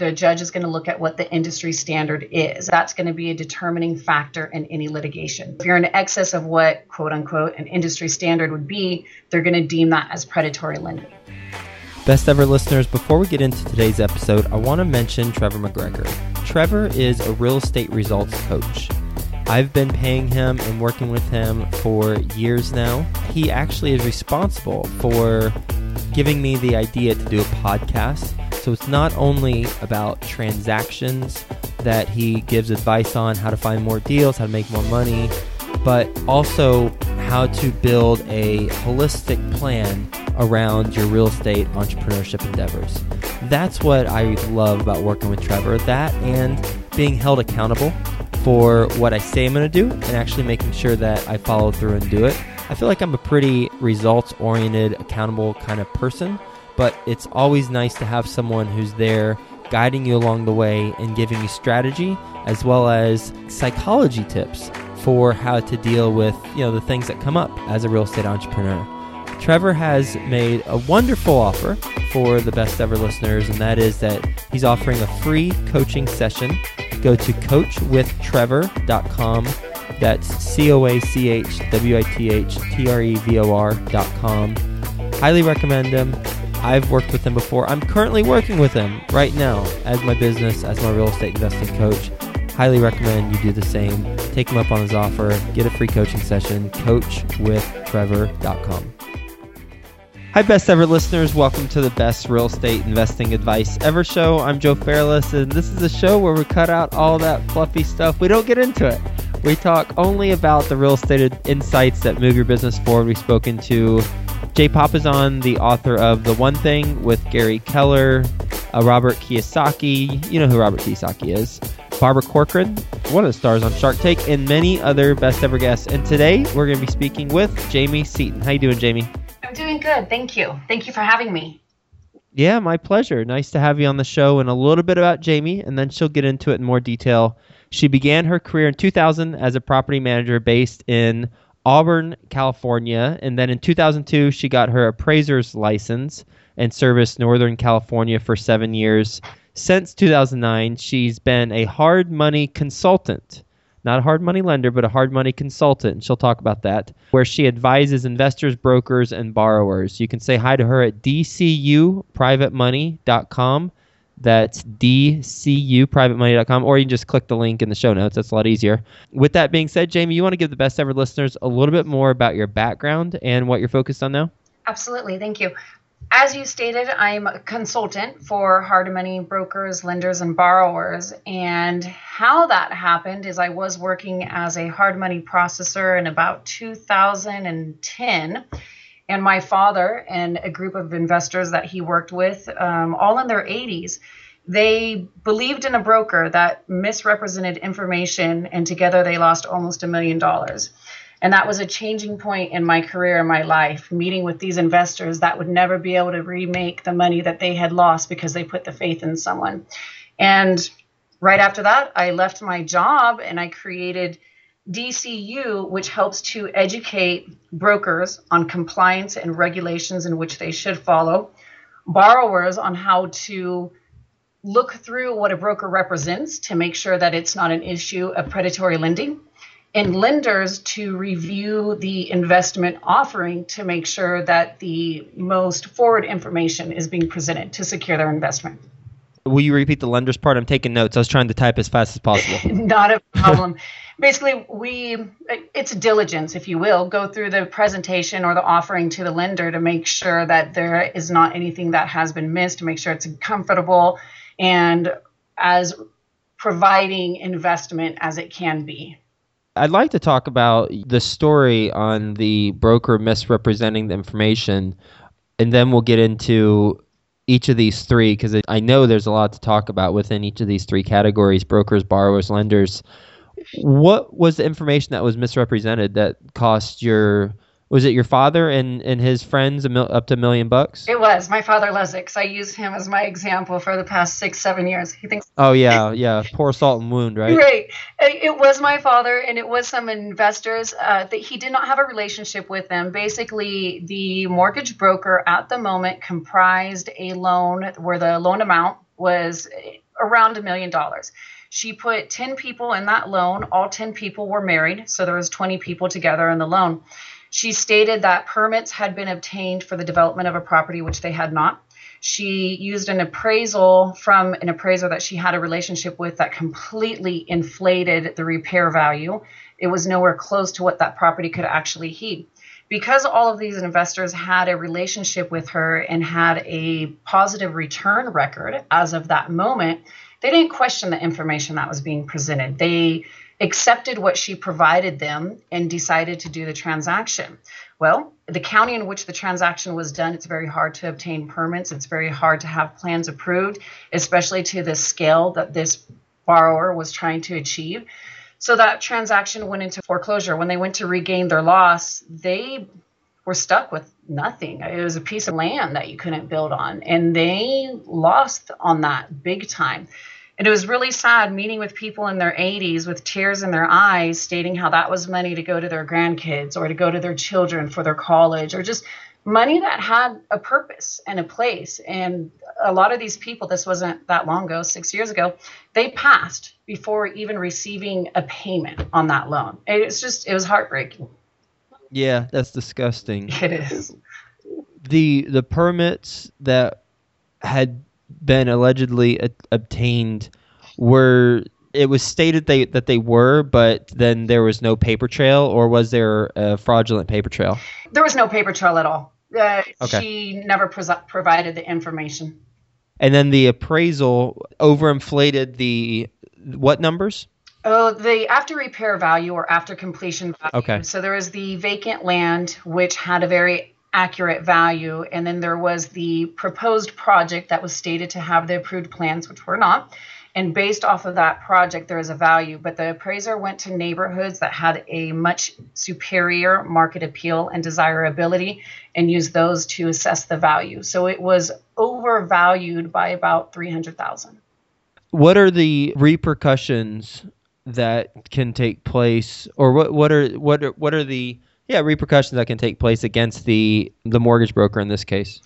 The judge is going to look at what the industry standard is. That's going to be a determining factor in any litigation. If you're in excess of what, quote unquote, an industry standard would be, they're going to deem that as predatory lending. Best ever listeners, before we get into today's episode, I want to mention Trevor McGregor. Trevor is a real estate results coach. I've been paying him and working with him for years now. He actually is responsible for giving me the idea to do a podcast. So it's not only about transactions that he gives advice on, how to find more deals, how to make more money, but also how to build a holistic plan around your real estate entrepreneurship endeavors. That's what I love about working with Trevor, that and being held accountable for what I say I'm going to do and actually making sure that I follow through and do it. I feel like I'm a pretty results-oriented, accountable kind of person. But it's always nice to have someone who's there guiding you along the way and giving you strategy as well as psychology tips for how to deal with, you know, the things that come up as a real estate entrepreneur. Trevor has made a wonderful offer for the best ever listeners, and that is that he's offering a free coaching session. Go to coachwithtrevor.com. That's coachwithtrevor.com. Highly recommend him. I've worked with him before. I'm currently working with him right now as my business, as my real estate investing coach. Highly recommend you do the same. Take him up on his offer. Get a free coaching session. coachwithtrevor.com. Hi, best ever listeners. Welcome to the best real estate investing advice ever show. I'm Joe Fairless, and this is a show where we cut out all that fluffy stuff. We don't get into it. We talk only about the real estate insights that move your business forward. We've spoken to J-Pop is on, the author of The One Thing with Gary Keller, Robert Kiyosaki, you know who Robert Kiyosaki is, Barbara Corcoran, one of the stars on Shark Tank, and many other best ever guests. And today we're going to be speaking with Jamie Seton. How you doing, Jamie? I'm doing good. Thank you. Thank you for having me. Yeah, my pleasure. Nice to have you on the show, and a little bit about Jamie, and then she'll get into it in more detail. She began her career in 2000 as a property manager based in Auburn, California, and then in 2002, she got her appraiser's license and serviced Northern California for 7 years. Since 2009, she's been a hard money consultant, not a hard money lender, but a hard money consultant, and she'll talk about that, where she advises investors, brokers, and borrowers. You can say hi to her at dcuprivatemoney.com. That's dcuprivatemoney.com, or you can just click the link in the show notes. That's a lot easier. With that being said, Jamie, you want to give the best ever listeners a little bit more about your background and what you're focused on now? Absolutely. Thank you. As you stated, I'm a consultant for hard money brokers, lenders, and borrowers. And how that happened is I was working as a hard money processor in about 2010. And my father and a group of investors that he worked with, all in their 80s, they believed in a broker that misrepresented information, and together they lost almost $1 million. And that was a changing point in my career, in my life, meeting with these investors that would never be able to remake the money that they had lost because they put the faith in someone. And right after that, I left my job and I created DCU, which helps to educate brokers on compliance and regulations in which they should follow, borrowers on how to look through what a broker represents to make sure that it's not an issue of predatory lending, and lenders to review the investment offering to make sure that the most forward information is being presented to secure their investment. Will you repeat the lender's part? I'm taking notes. I was trying to type as fast as possible. Not a problem. Basically, it's diligence, if you will, go through the presentation or the offering to the lender to make sure that there is not anything that has been missed, to make sure it's comfortable and as providing investment as it can be. I'd like to talk about the story on the broker misrepresenting the information, and then we'll get into each of these three, because I know there's a lot to talk about within each of these three categories: brokers, borrowers, lenders. What was the information that was misrepresented that cost your, was it your father and his friends up to $1 million? It was. My father loves it because I use him as my example for the past 6-7 years. He thinks. Oh, yeah. Yeah. Poor salt and wound, right? Right. It was my father, and it was some investors that he did not have a relationship with them. Basically, the mortgage broker at the moment comprised a loan where the loan amount was around $1 million. She put 10 people in that loan. All 10 people were married, so there was 20 people together in the loan. She stated that permits had been obtained for the development of a property, which they had not. She used an appraisal from an appraiser that she had a relationship with that completely inflated the repair value. It was nowhere close to what that property could actually heed. Because all of these investors had a relationship with her and had a positive return record as of that moment, they didn't question the information that was being presented. They accepted what she provided them and decided to do the transaction. Well, the county in which the transaction was done, it's very hard to obtain permits. It's very hard to have plans approved, especially to the scale that this borrower was trying to achieve. So that transaction went into foreclosure. When they went to regain their loss, they were stuck with nothing. It was a piece of land that you couldn't build on, and they lost on that big time. And it was really sad meeting with people in their 80s with tears in their eyes, stating how that was money to go to their grandkids or to go to their children for their college, or just money that had a purpose and a place. And a lot of these people, this wasn't that long ago, 6 years ago, they passed before even receiving a payment on that loan. It's just, it was heartbreaking. Yeah, that's disgusting. It is. The permits that had been allegedly obtained were, it was stated that they were, but then there was no paper trail, or was there a fraudulent paper trail? There was no paper trail at all. Okay. She never provided the information. And then the appraisal overinflated the what numbers? Oh, the after repair value or after completion value. Okay. So there was the vacant land, which had a very accurate value, and then there was the proposed project that was stated to have the approved plans, which were not. And based off of that project, there is a value, but the appraiser went to neighborhoods that had a much superior market appeal and desirability and used those to assess the value. So it was overvalued by about $300,000. What are the repercussions that can take place, or what are the repercussions that can take place against the mortgage broker in this case?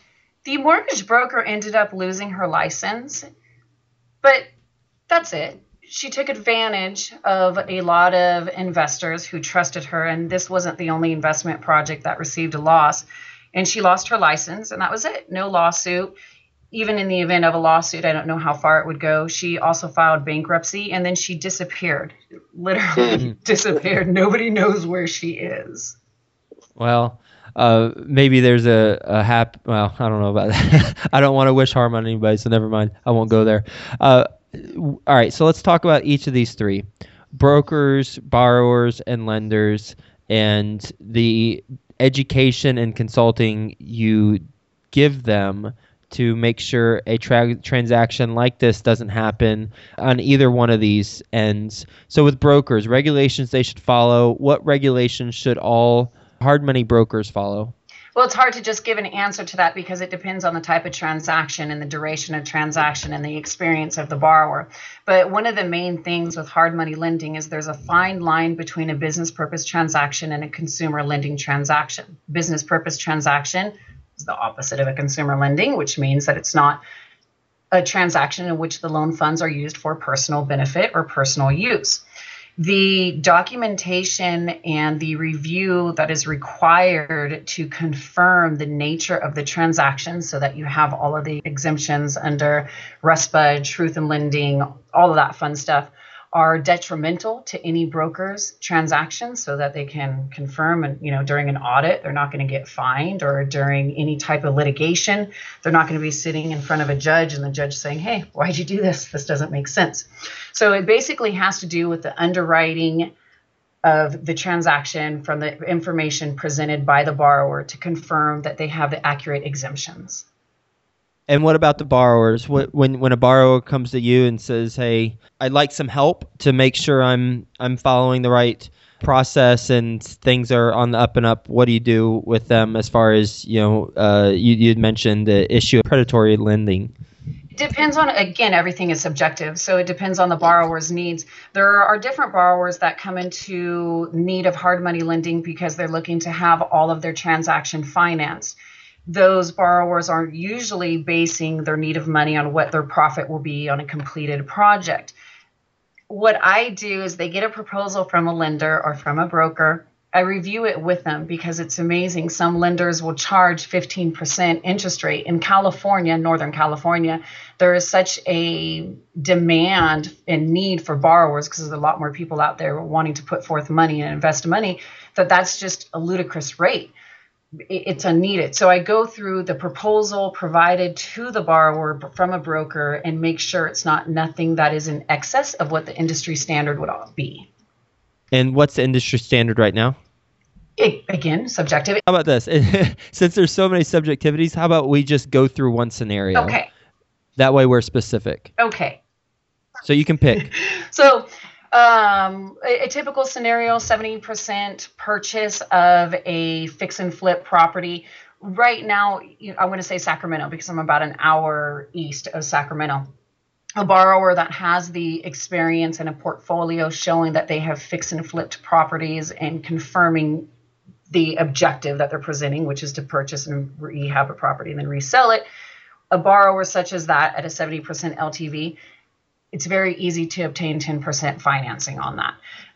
The mortgage broker ended up losing her license, but that's it. She took advantage of a lot of investors who trusted her, and this wasn't the only investment project that received a loss, and she lost her license, and that was it. No lawsuit. Even in the event of a lawsuit, I don't know how far it would go. She also filed bankruptcy, and then she disappeared, literally disappeared. Nobody knows where she is. Well, maybe there's a happy, well, I don't know about that. I don't want to wish harm on anybody, so never mind. I won't go there. All right, so let's talk about each of these three: brokers, borrowers, and lenders, and the education and consulting you give them to make sure a transaction like this doesn't happen on either one of these ends. So with brokers, regulations they should follow. What regulations should all hard money brokers follow? Well, it's hard to just give an answer to that because it depends on the type of transaction and the duration of transaction and the experience of the borrower. But one of the main things with hard money lending is there's a fine line between a business purpose transaction and a consumer lending transaction. Business purpose transaction is the opposite of a consumer lending, which means that it's not a transaction in which the loan funds are used for personal benefit or personal use. The documentation and the review that is required to confirm the nature of the transaction so that you have all of the exemptions under RESPA, truth in lending, all of that fun stuff, are detrimental to any broker's transactions so that they can confirm, and during an audit, they're not going to get fined, or during any type of litigation, they're not going to be sitting in front of a judge and the judge saying, hey, why'd you do this? This doesn't make sense. So it basically has to do with the underwriting of the transaction from the information presented by the borrower to confirm that they have the accurate exemptions. And what about the borrowers? When a borrower comes to you and says, "Hey, I'd like some help to make sure I'm following the right process and things are on the up and up," what do you do with them as far as you'd mentioned the issue of predatory lending? It depends on, again, everything is subjective, so it depends on the borrower's needs. There are different borrowers that come into need of hard money lending because they're looking to have all of their transaction financed. those borrowers are usually basing their need of money on what their profit will be on a completed project. What I do is they get a proposal from a lender or from a broker. I review it with them because it's amazing. Some lenders will charge 15% interest rate. In California, Northern California, there is such a demand and need for borrowers because there's a lot more people out there wanting to put forth money and invest money, that that's just a ludicrous rate. It's unneeded. So I go through the proposal provided to the borrower from a broker and make sure it's not nothing that is in excess of what the industry standard would be. And what's the industry standard right now? Again, subjective. How about this? Since there's so many subjectivities, how about we just go through one scenario? Okay. That way we're specific. Okay. So you can pick. So a typical scenario, 70% purchase of a fix and flip property. Right now, I want to say Sacramento because I'm about an hour east of Sacramento. A borrower that has the experience and a portfolio showing that they have fixed and flipped properties and confirming the objective that they're presenting, which is to purchase and rehab a property and then resell it. A borrower such as that at a 70% LTV, it's very easy to obtain 10% financing on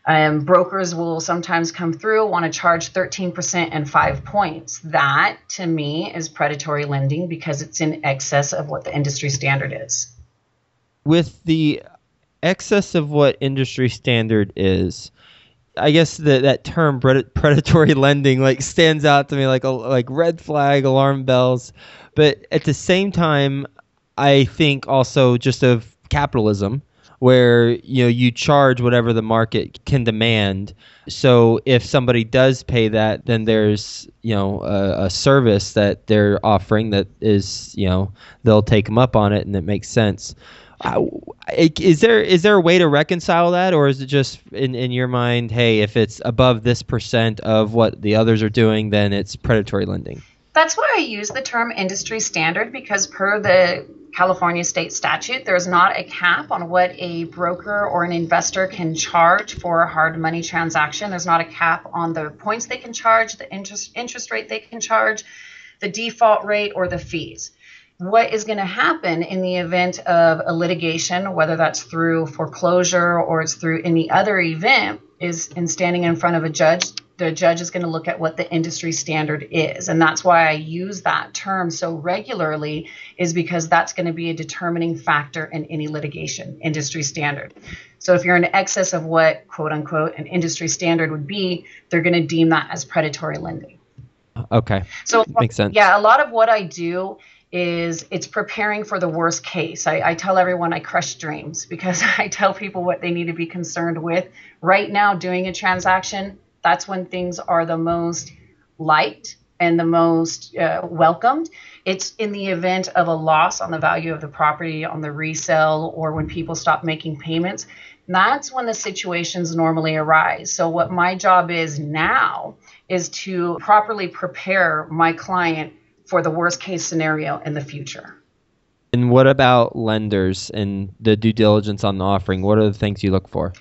that. Brokers will sometimes come through, want to charge 13% and 5 points. That, to me, is predatory lending because it's in excess of what the industry standard is. With the excess of what industry standard is, I guess that term predatory lending stands out to me like red flag, alarm bells. But at the same time, I think also just of capitalism, where you charge whatever the market can demand. So if somebody does pay that, then there's a service that they're offering that is they'll take them up on it, and it makes sense. Is there a way to reconcile that, or is it just in your mind, hey, if it's above this % of what the others are doing, then it's predatory lending? That's why I use the term industry standard, because per the California state statute, there's not a cap on what a broker or an investor can charge for a hard money transaction. There's not a cap on the points they can charge, the interest rate they can charge, the default rate, or the fees. What is going to happen in the event of a litigation, whether that's through foreclosure or it's through any other event, is in standing in front of a judge, the judge is going to look at what the industry standard is. And that's why I use that term so regularly, is because that's going to be a determining factor in any litigation, industry standard. So if you're in excess of what, quote unquote, an industry standard would be, they're going to deem that as predatory lending. Okay. So makes sense. Yeah, a lot of what I do is it's preparing for the worst case. I tell everyone I crush dreams because I tell people what they need to be concerned with. Right now, doing a transaction, that's when things are the most liked and the most welcomed. It's in the event of a loss on the value of the property, on the resale, or when people stop making payments. That's when the situations normally arise. So what my job is now is to properly prepare my client for the worst case scenario in the future. And what about lenders and the due diligence on the offering? What are the things you look for?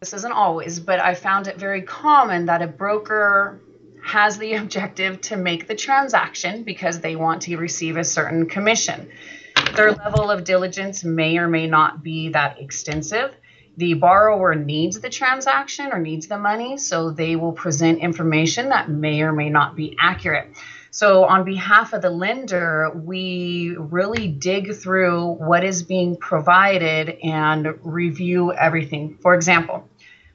This isn't always, but I found it very common that a broker has the objective to make the transaction because they want to receive a certain commission. Their level of diligence may or may not be that extensive. The borrower needs the transaction or needs the money, so they will present information that may or may not be accurate. So on behalf of the lender, we really dig through what is being provided and review everything. For example,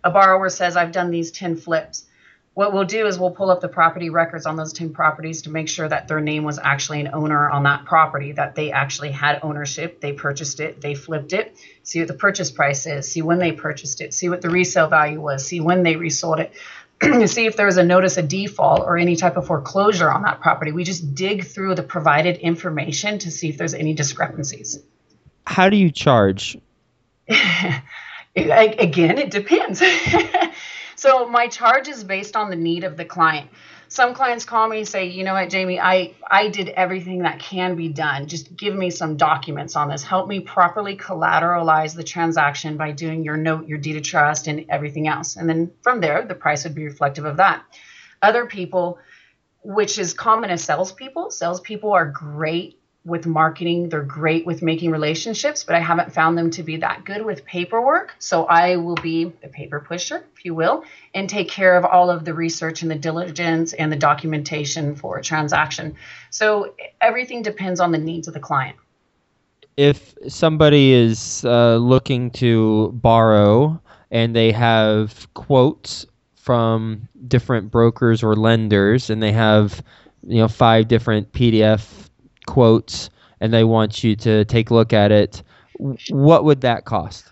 a borrower says, I've done these 10 flips. What we'll do is we'll pull up the property records on those 10 properties to make sure that their name was actually an owner on that property, that they actually had ownership, they purchased it, they flipped it, see what the purchase price is, see when they purchased it, see what the resale value was, see when they resold it, see if there was a notice of default or any type of foreclosure on that property. We just dig through the provided information to see if there's any discrepancies. How do you charge? Again, it depends. So my charge is based on the need of the client. Some clients call me and say, you know what, Jamie, I did everything that can be done. Just give me some documents on this. Help me properly collateralize the transaction by doing your note, your deed of trust, and everything else. And then from there, the price would be reflective of that. Other people which is common as salespeople. Salespeople are great with marketing. They're great with making relationships, but I haven't found them to be that good with paperwork. So I will be the paper pusher, if you will, and take care of all of the research and the diligence and the documentation for a transaction. So everything depends on the needs of the client. If somebody is looking to borrow and they have quotes from different brokers or lenders and they have, you know, 5 different PDF quotes and they want you to take a look at it, what would that cost?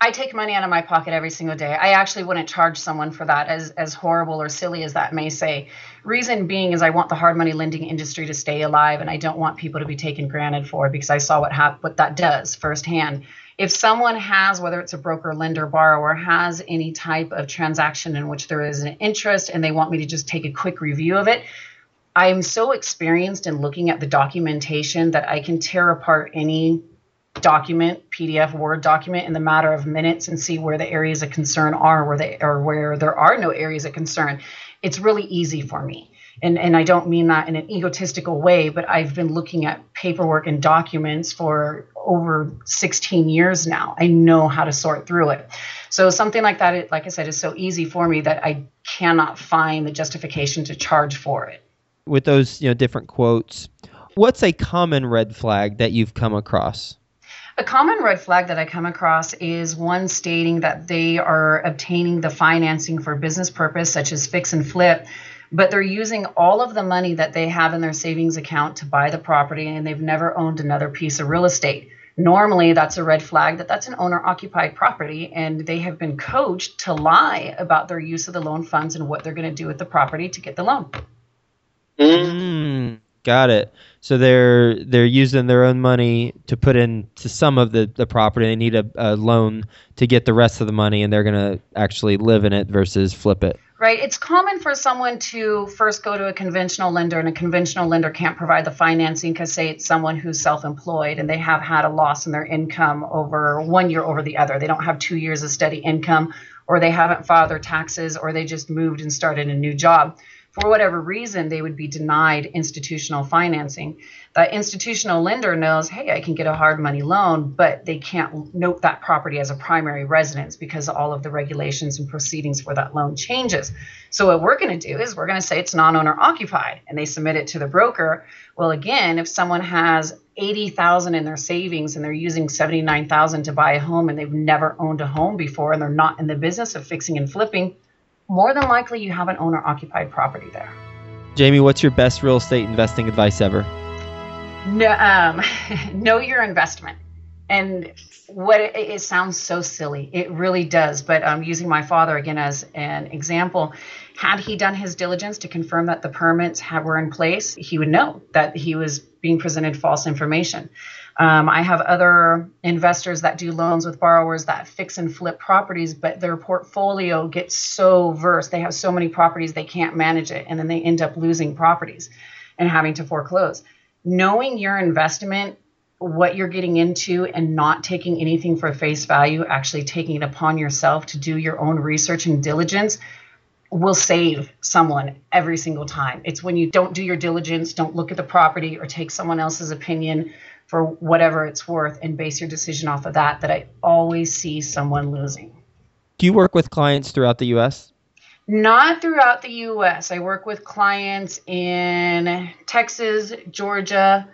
I take money out of my pocket every single day. I actually wouldn't charge someone for that, as horrible or silly as that may say. Reason being is I want the hard money lending industry to stay alive, and I don't want people to be taken granted for, because I saw what that does firsthand. If someone has, whether it's a broker, lender, borrower, has any type of transaction in which there is an interest and they want me to just take a quick review of it, I'm so experienced in looking at the documentation that I can tear apart any document, PDF, Word document, in the matter of minutes and see where the areas of concern are, where there are no areas of concern. It's really easy for me. And I don't mean that in an egotistical way, but I've been looking at paperwork and documents for over 16 years now. I know how to sort through it. So something like that, like I said, is so easy for me that I cannot find the justification to charge for it. With those, you know, different quotes, what's a common red flag that you've come across? A common red flag that I come across is one stating that they are obtaining the financing for business purpose, such as fix and flip, but they're using all of the money that they have in their savings account to buy the property, and they've never owned another piece of real estate. Normally, that's a red flag that that's an owner-occupied property, and they have been coached to lie about their use of the loan funds and what they're going to do with the property to get the loan. Got it. So they're using their own money to put into some of the property. They need a loan to get the rest of the money, and they're going to actually live in it versus flip it. Right. It's common for someone to first go to a conventional lender, and a conventional lender can't provide the financing because, say, it's someone who's self-employed and they have had a loss in their income over one year over the other. They don't have 2 years of steady income, or they haven't filed their taxes, or they just moved and started a new job. For whatever reason, they would be denied institutional financing. That institutional lender knows, hey, I can get a hard money loan, but they can't note that property as a primary residence because all of the regulations and proceedings for that loan changes. So what we're going to do is we're going to say it's non-owner occupied, and they submit it to the broker. Well, again, if someone has $80,000 in their savings and they're using $79,000 to buy a home, and they've never owned a home before, and they're not in the business of fixing and flipping, more than likely you have an owner-occupied property there. Jamie, what's your best real estate investing advice ever? Know your investment. And what it sounds so silly. It really does. But using my father again as an example, had he done his diligence to confirm that the permits were in place, he would know that he was being presented false information. I have other investors that do loans with borrowers that fix and flip properties, but their portfolio gets so versed. They have so many properties, they can't manage it. And then they end up losing properties and having to foreclose. Knowing your investment, what you're getting into, and not taking anything for face value, actually taking it upon yourself to do your own research and diligence, will save someone every single time. It's when you don't do your diligence, don't look at the property or take someone else's opinion for whatever it's worth and base your decision off of that, that I always see someone losing. Do you work with clients throughout the U.S.? Not throughout the U.S. I work with clients in Texas, Georgia,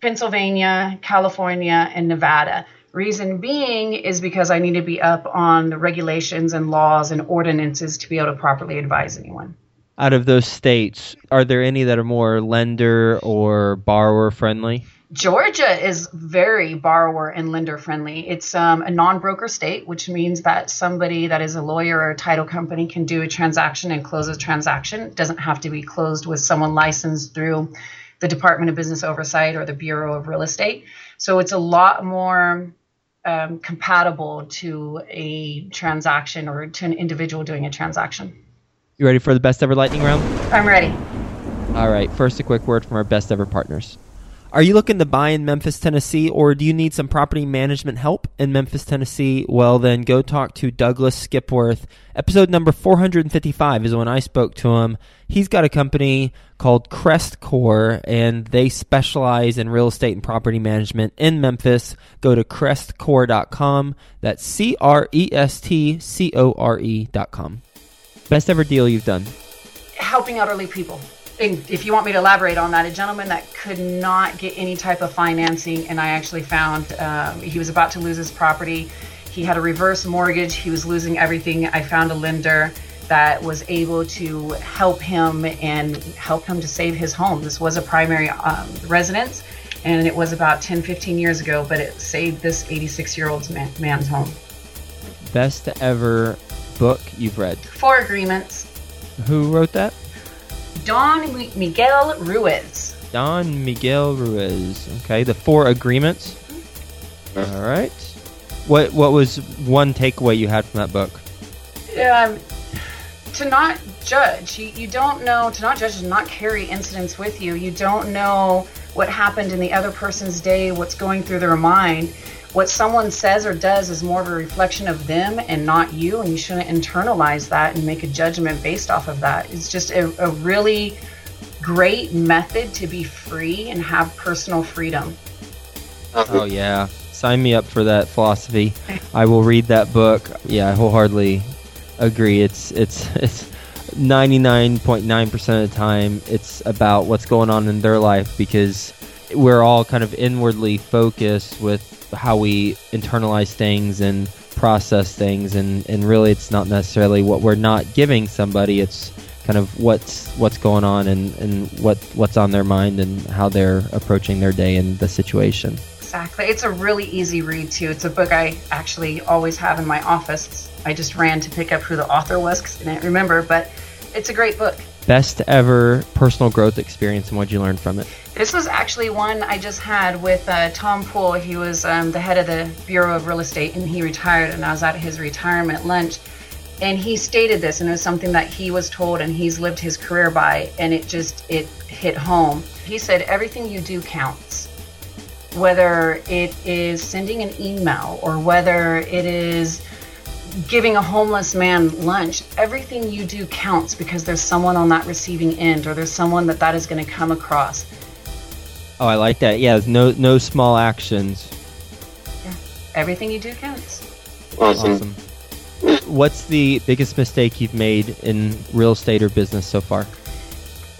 Pennsylvania, California, and Nevada. Reason being is because I need to be up on the regulations and laws and ordinances to be able to properly advise anyone. Out of those states, are there any that are more lender or borrower friendly? Georgia is very borrower and lender friendly. It's a non-broker state, which means that somebody that is a lawyer or a title company can do a transaction and close a transaction. It doesn't have to be closed with someone licensed through the Department of Business Oversight or the Bureau of Real Estate. So it's a lot more compatible to a transaction or to an individual doing a transaction. You ready for the best ever lightning round? I'm ready. All right. First, a quick word from our best ever partners. Are you looking to buy in Memphis, Tennessee, or do you need some property management help in Memphis, Tennessee? Well, then go talk to Douglas Skipworth. Episode number 455 is when I spoke to him. He's got a company called Crestcore, and they specialize in real estate and property management in Memphis. Go to Crestcore.com. That's CRESTCORE.com. Best ever deal you've done? Helping elderly people. And if you want me to elaborate on that, a gentleman that could not get any type of financing, and I actually found he was about to lose his property. He had a reverse mortgage. He was losing everything. I found a lender that was able to help him and help him to save his home. This was a primary residence, and it was about 10, 15 years ago, but it saved this 86-year-old man's home. Best ever book you've read? Four Agreements. Who wrote that? Don Miguel Ruiz. Don Miguel Ruiz. Okay, the Four Agreements. All right. What was one takeaway you had from that book? To not judge. You don't know. To not judge is not carry incidents with you. You don't know what happened in the other person's day, what's going through their mind. What someone says or does is more of a reflection of them and not you, and you shouldn't internalize that and make a judgment based off of that. It's just a really great method to be free and have personal freedom. Oh, yeah. Sign me up for that philosophy. I will read that book. Yeah, I wholeheartedly agree. It's 99.9% of the time it's about what's going on in their life, because we're all kind of inwardly focused with how we internalize things and process things, and really it's not necessarily what we're not giving somebody, it's kind of what's going on and what's on their mind and how they're approaching their day and the situation. Exactly. It's a really easy read too. It's a book I actually always have in my office. I just ran to pick up who the author was because I didn't remember, but it's a great book. Best ever personal growth experience, and what you learned from it? This was actually one I just had with Tom Poole. He was the head of the Bureau of Real Estate, and he retired, and I was at his retirement lunch, and he stated this, and it was something that he was told and he's lived his career by, and it hit home. He said, everything you do counts, whether it is sending an email or whether it is giving a homeless man lunch. Everything you do counts because there's someone on that receiving end, or there's someone that is going to come across. Oh, I like that. Yeah, no small actions. Yeah, everything you do counts. Awesome. What's the biggest mistake you've made in real estate or business so far?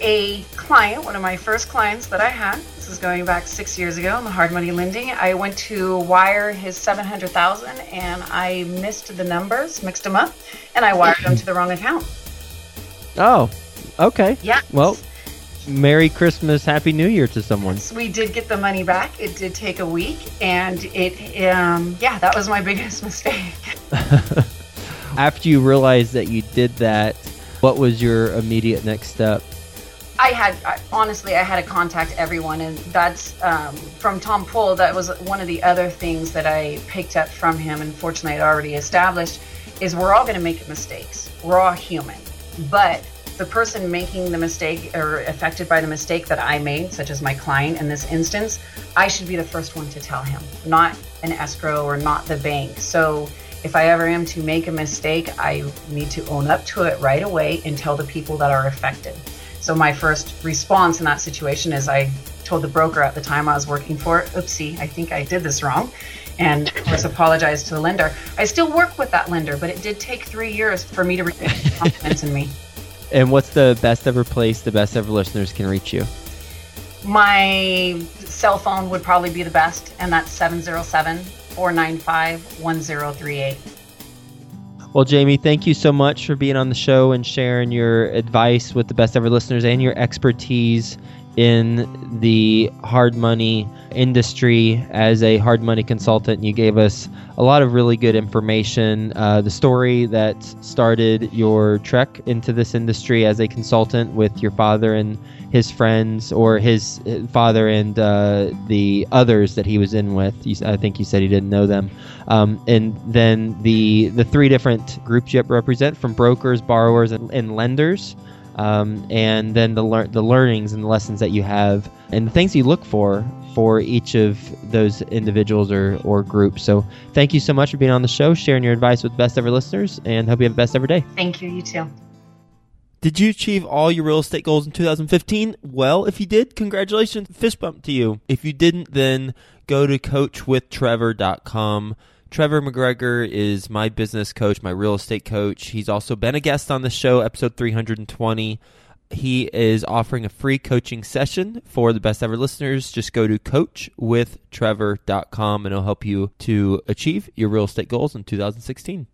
A client, one of my first clients that I had, this is going back 6 years ago in the hard money lending, I went to wire his $700,000 and I missed the numbers, mixed them up, and I wired them to the wrong account. Oh, okay. Yeah. Well, Merry Christmas, Happy New Year to someone. So we did get the money back. It did take a week, and that was my biggest mistake. After you realized that you did that, what was your immediate next step? I had to contact everyone, and that's from Tom Poole. That was one of the other things that I picked up from him, and fortunately I'd already established, is we're all going to make mistakes. We're all human. But the person making the mistake or affected by the mistake that I made, such as my client in this instance, I should be the first one to tell him, not an escrow or not the bank. So if I ever am to make a mistake, I need to own up to it right away and tell the people that are affected. So my first response in that situation is I told the broker at the time I was working for, oopsie, I think I did this wrong. And of course apologized to the lender. I still work with that lender, but it did take 3 years for me to regain confidence in me. And what's the best ever place the best ever listeners can reach you? My cell phone would probably be the best, and that's 707-495-1038. Well, Jamie, thank you so much for being on the show and sharing your advice with the best ever listeners and your expertise in the hard money industry as a hard money consultant. You gave us a lot of really good information. The story that started your trek into this industry as a consultant with your father and his friends, or his father and the others that he was in with. I think you said he didn't know them. And then the three different groups you represent, from brokers, borrowers, and lenders. and then the learnings and the lessons that you have and the things you look for each of those individuals or groups. So thank you so much for being on the show, sharing your advice with Best Ever listeners, and hope you have the best ever day. Thank you. You too. Did you achieve all your real estate goals in 2015? Well, if you did, congratulations. Fist bump to you. If you didn't, then go to coachwithtrevor.com. Trevor McGregor is my business coach, my real estate coach. He's also been a guest on the show, episode 320. He is offering a free coaching session for the best ever listeners. Just go to coachwithtrevor.com and it'll help you to achieve your real estate goals in 2016.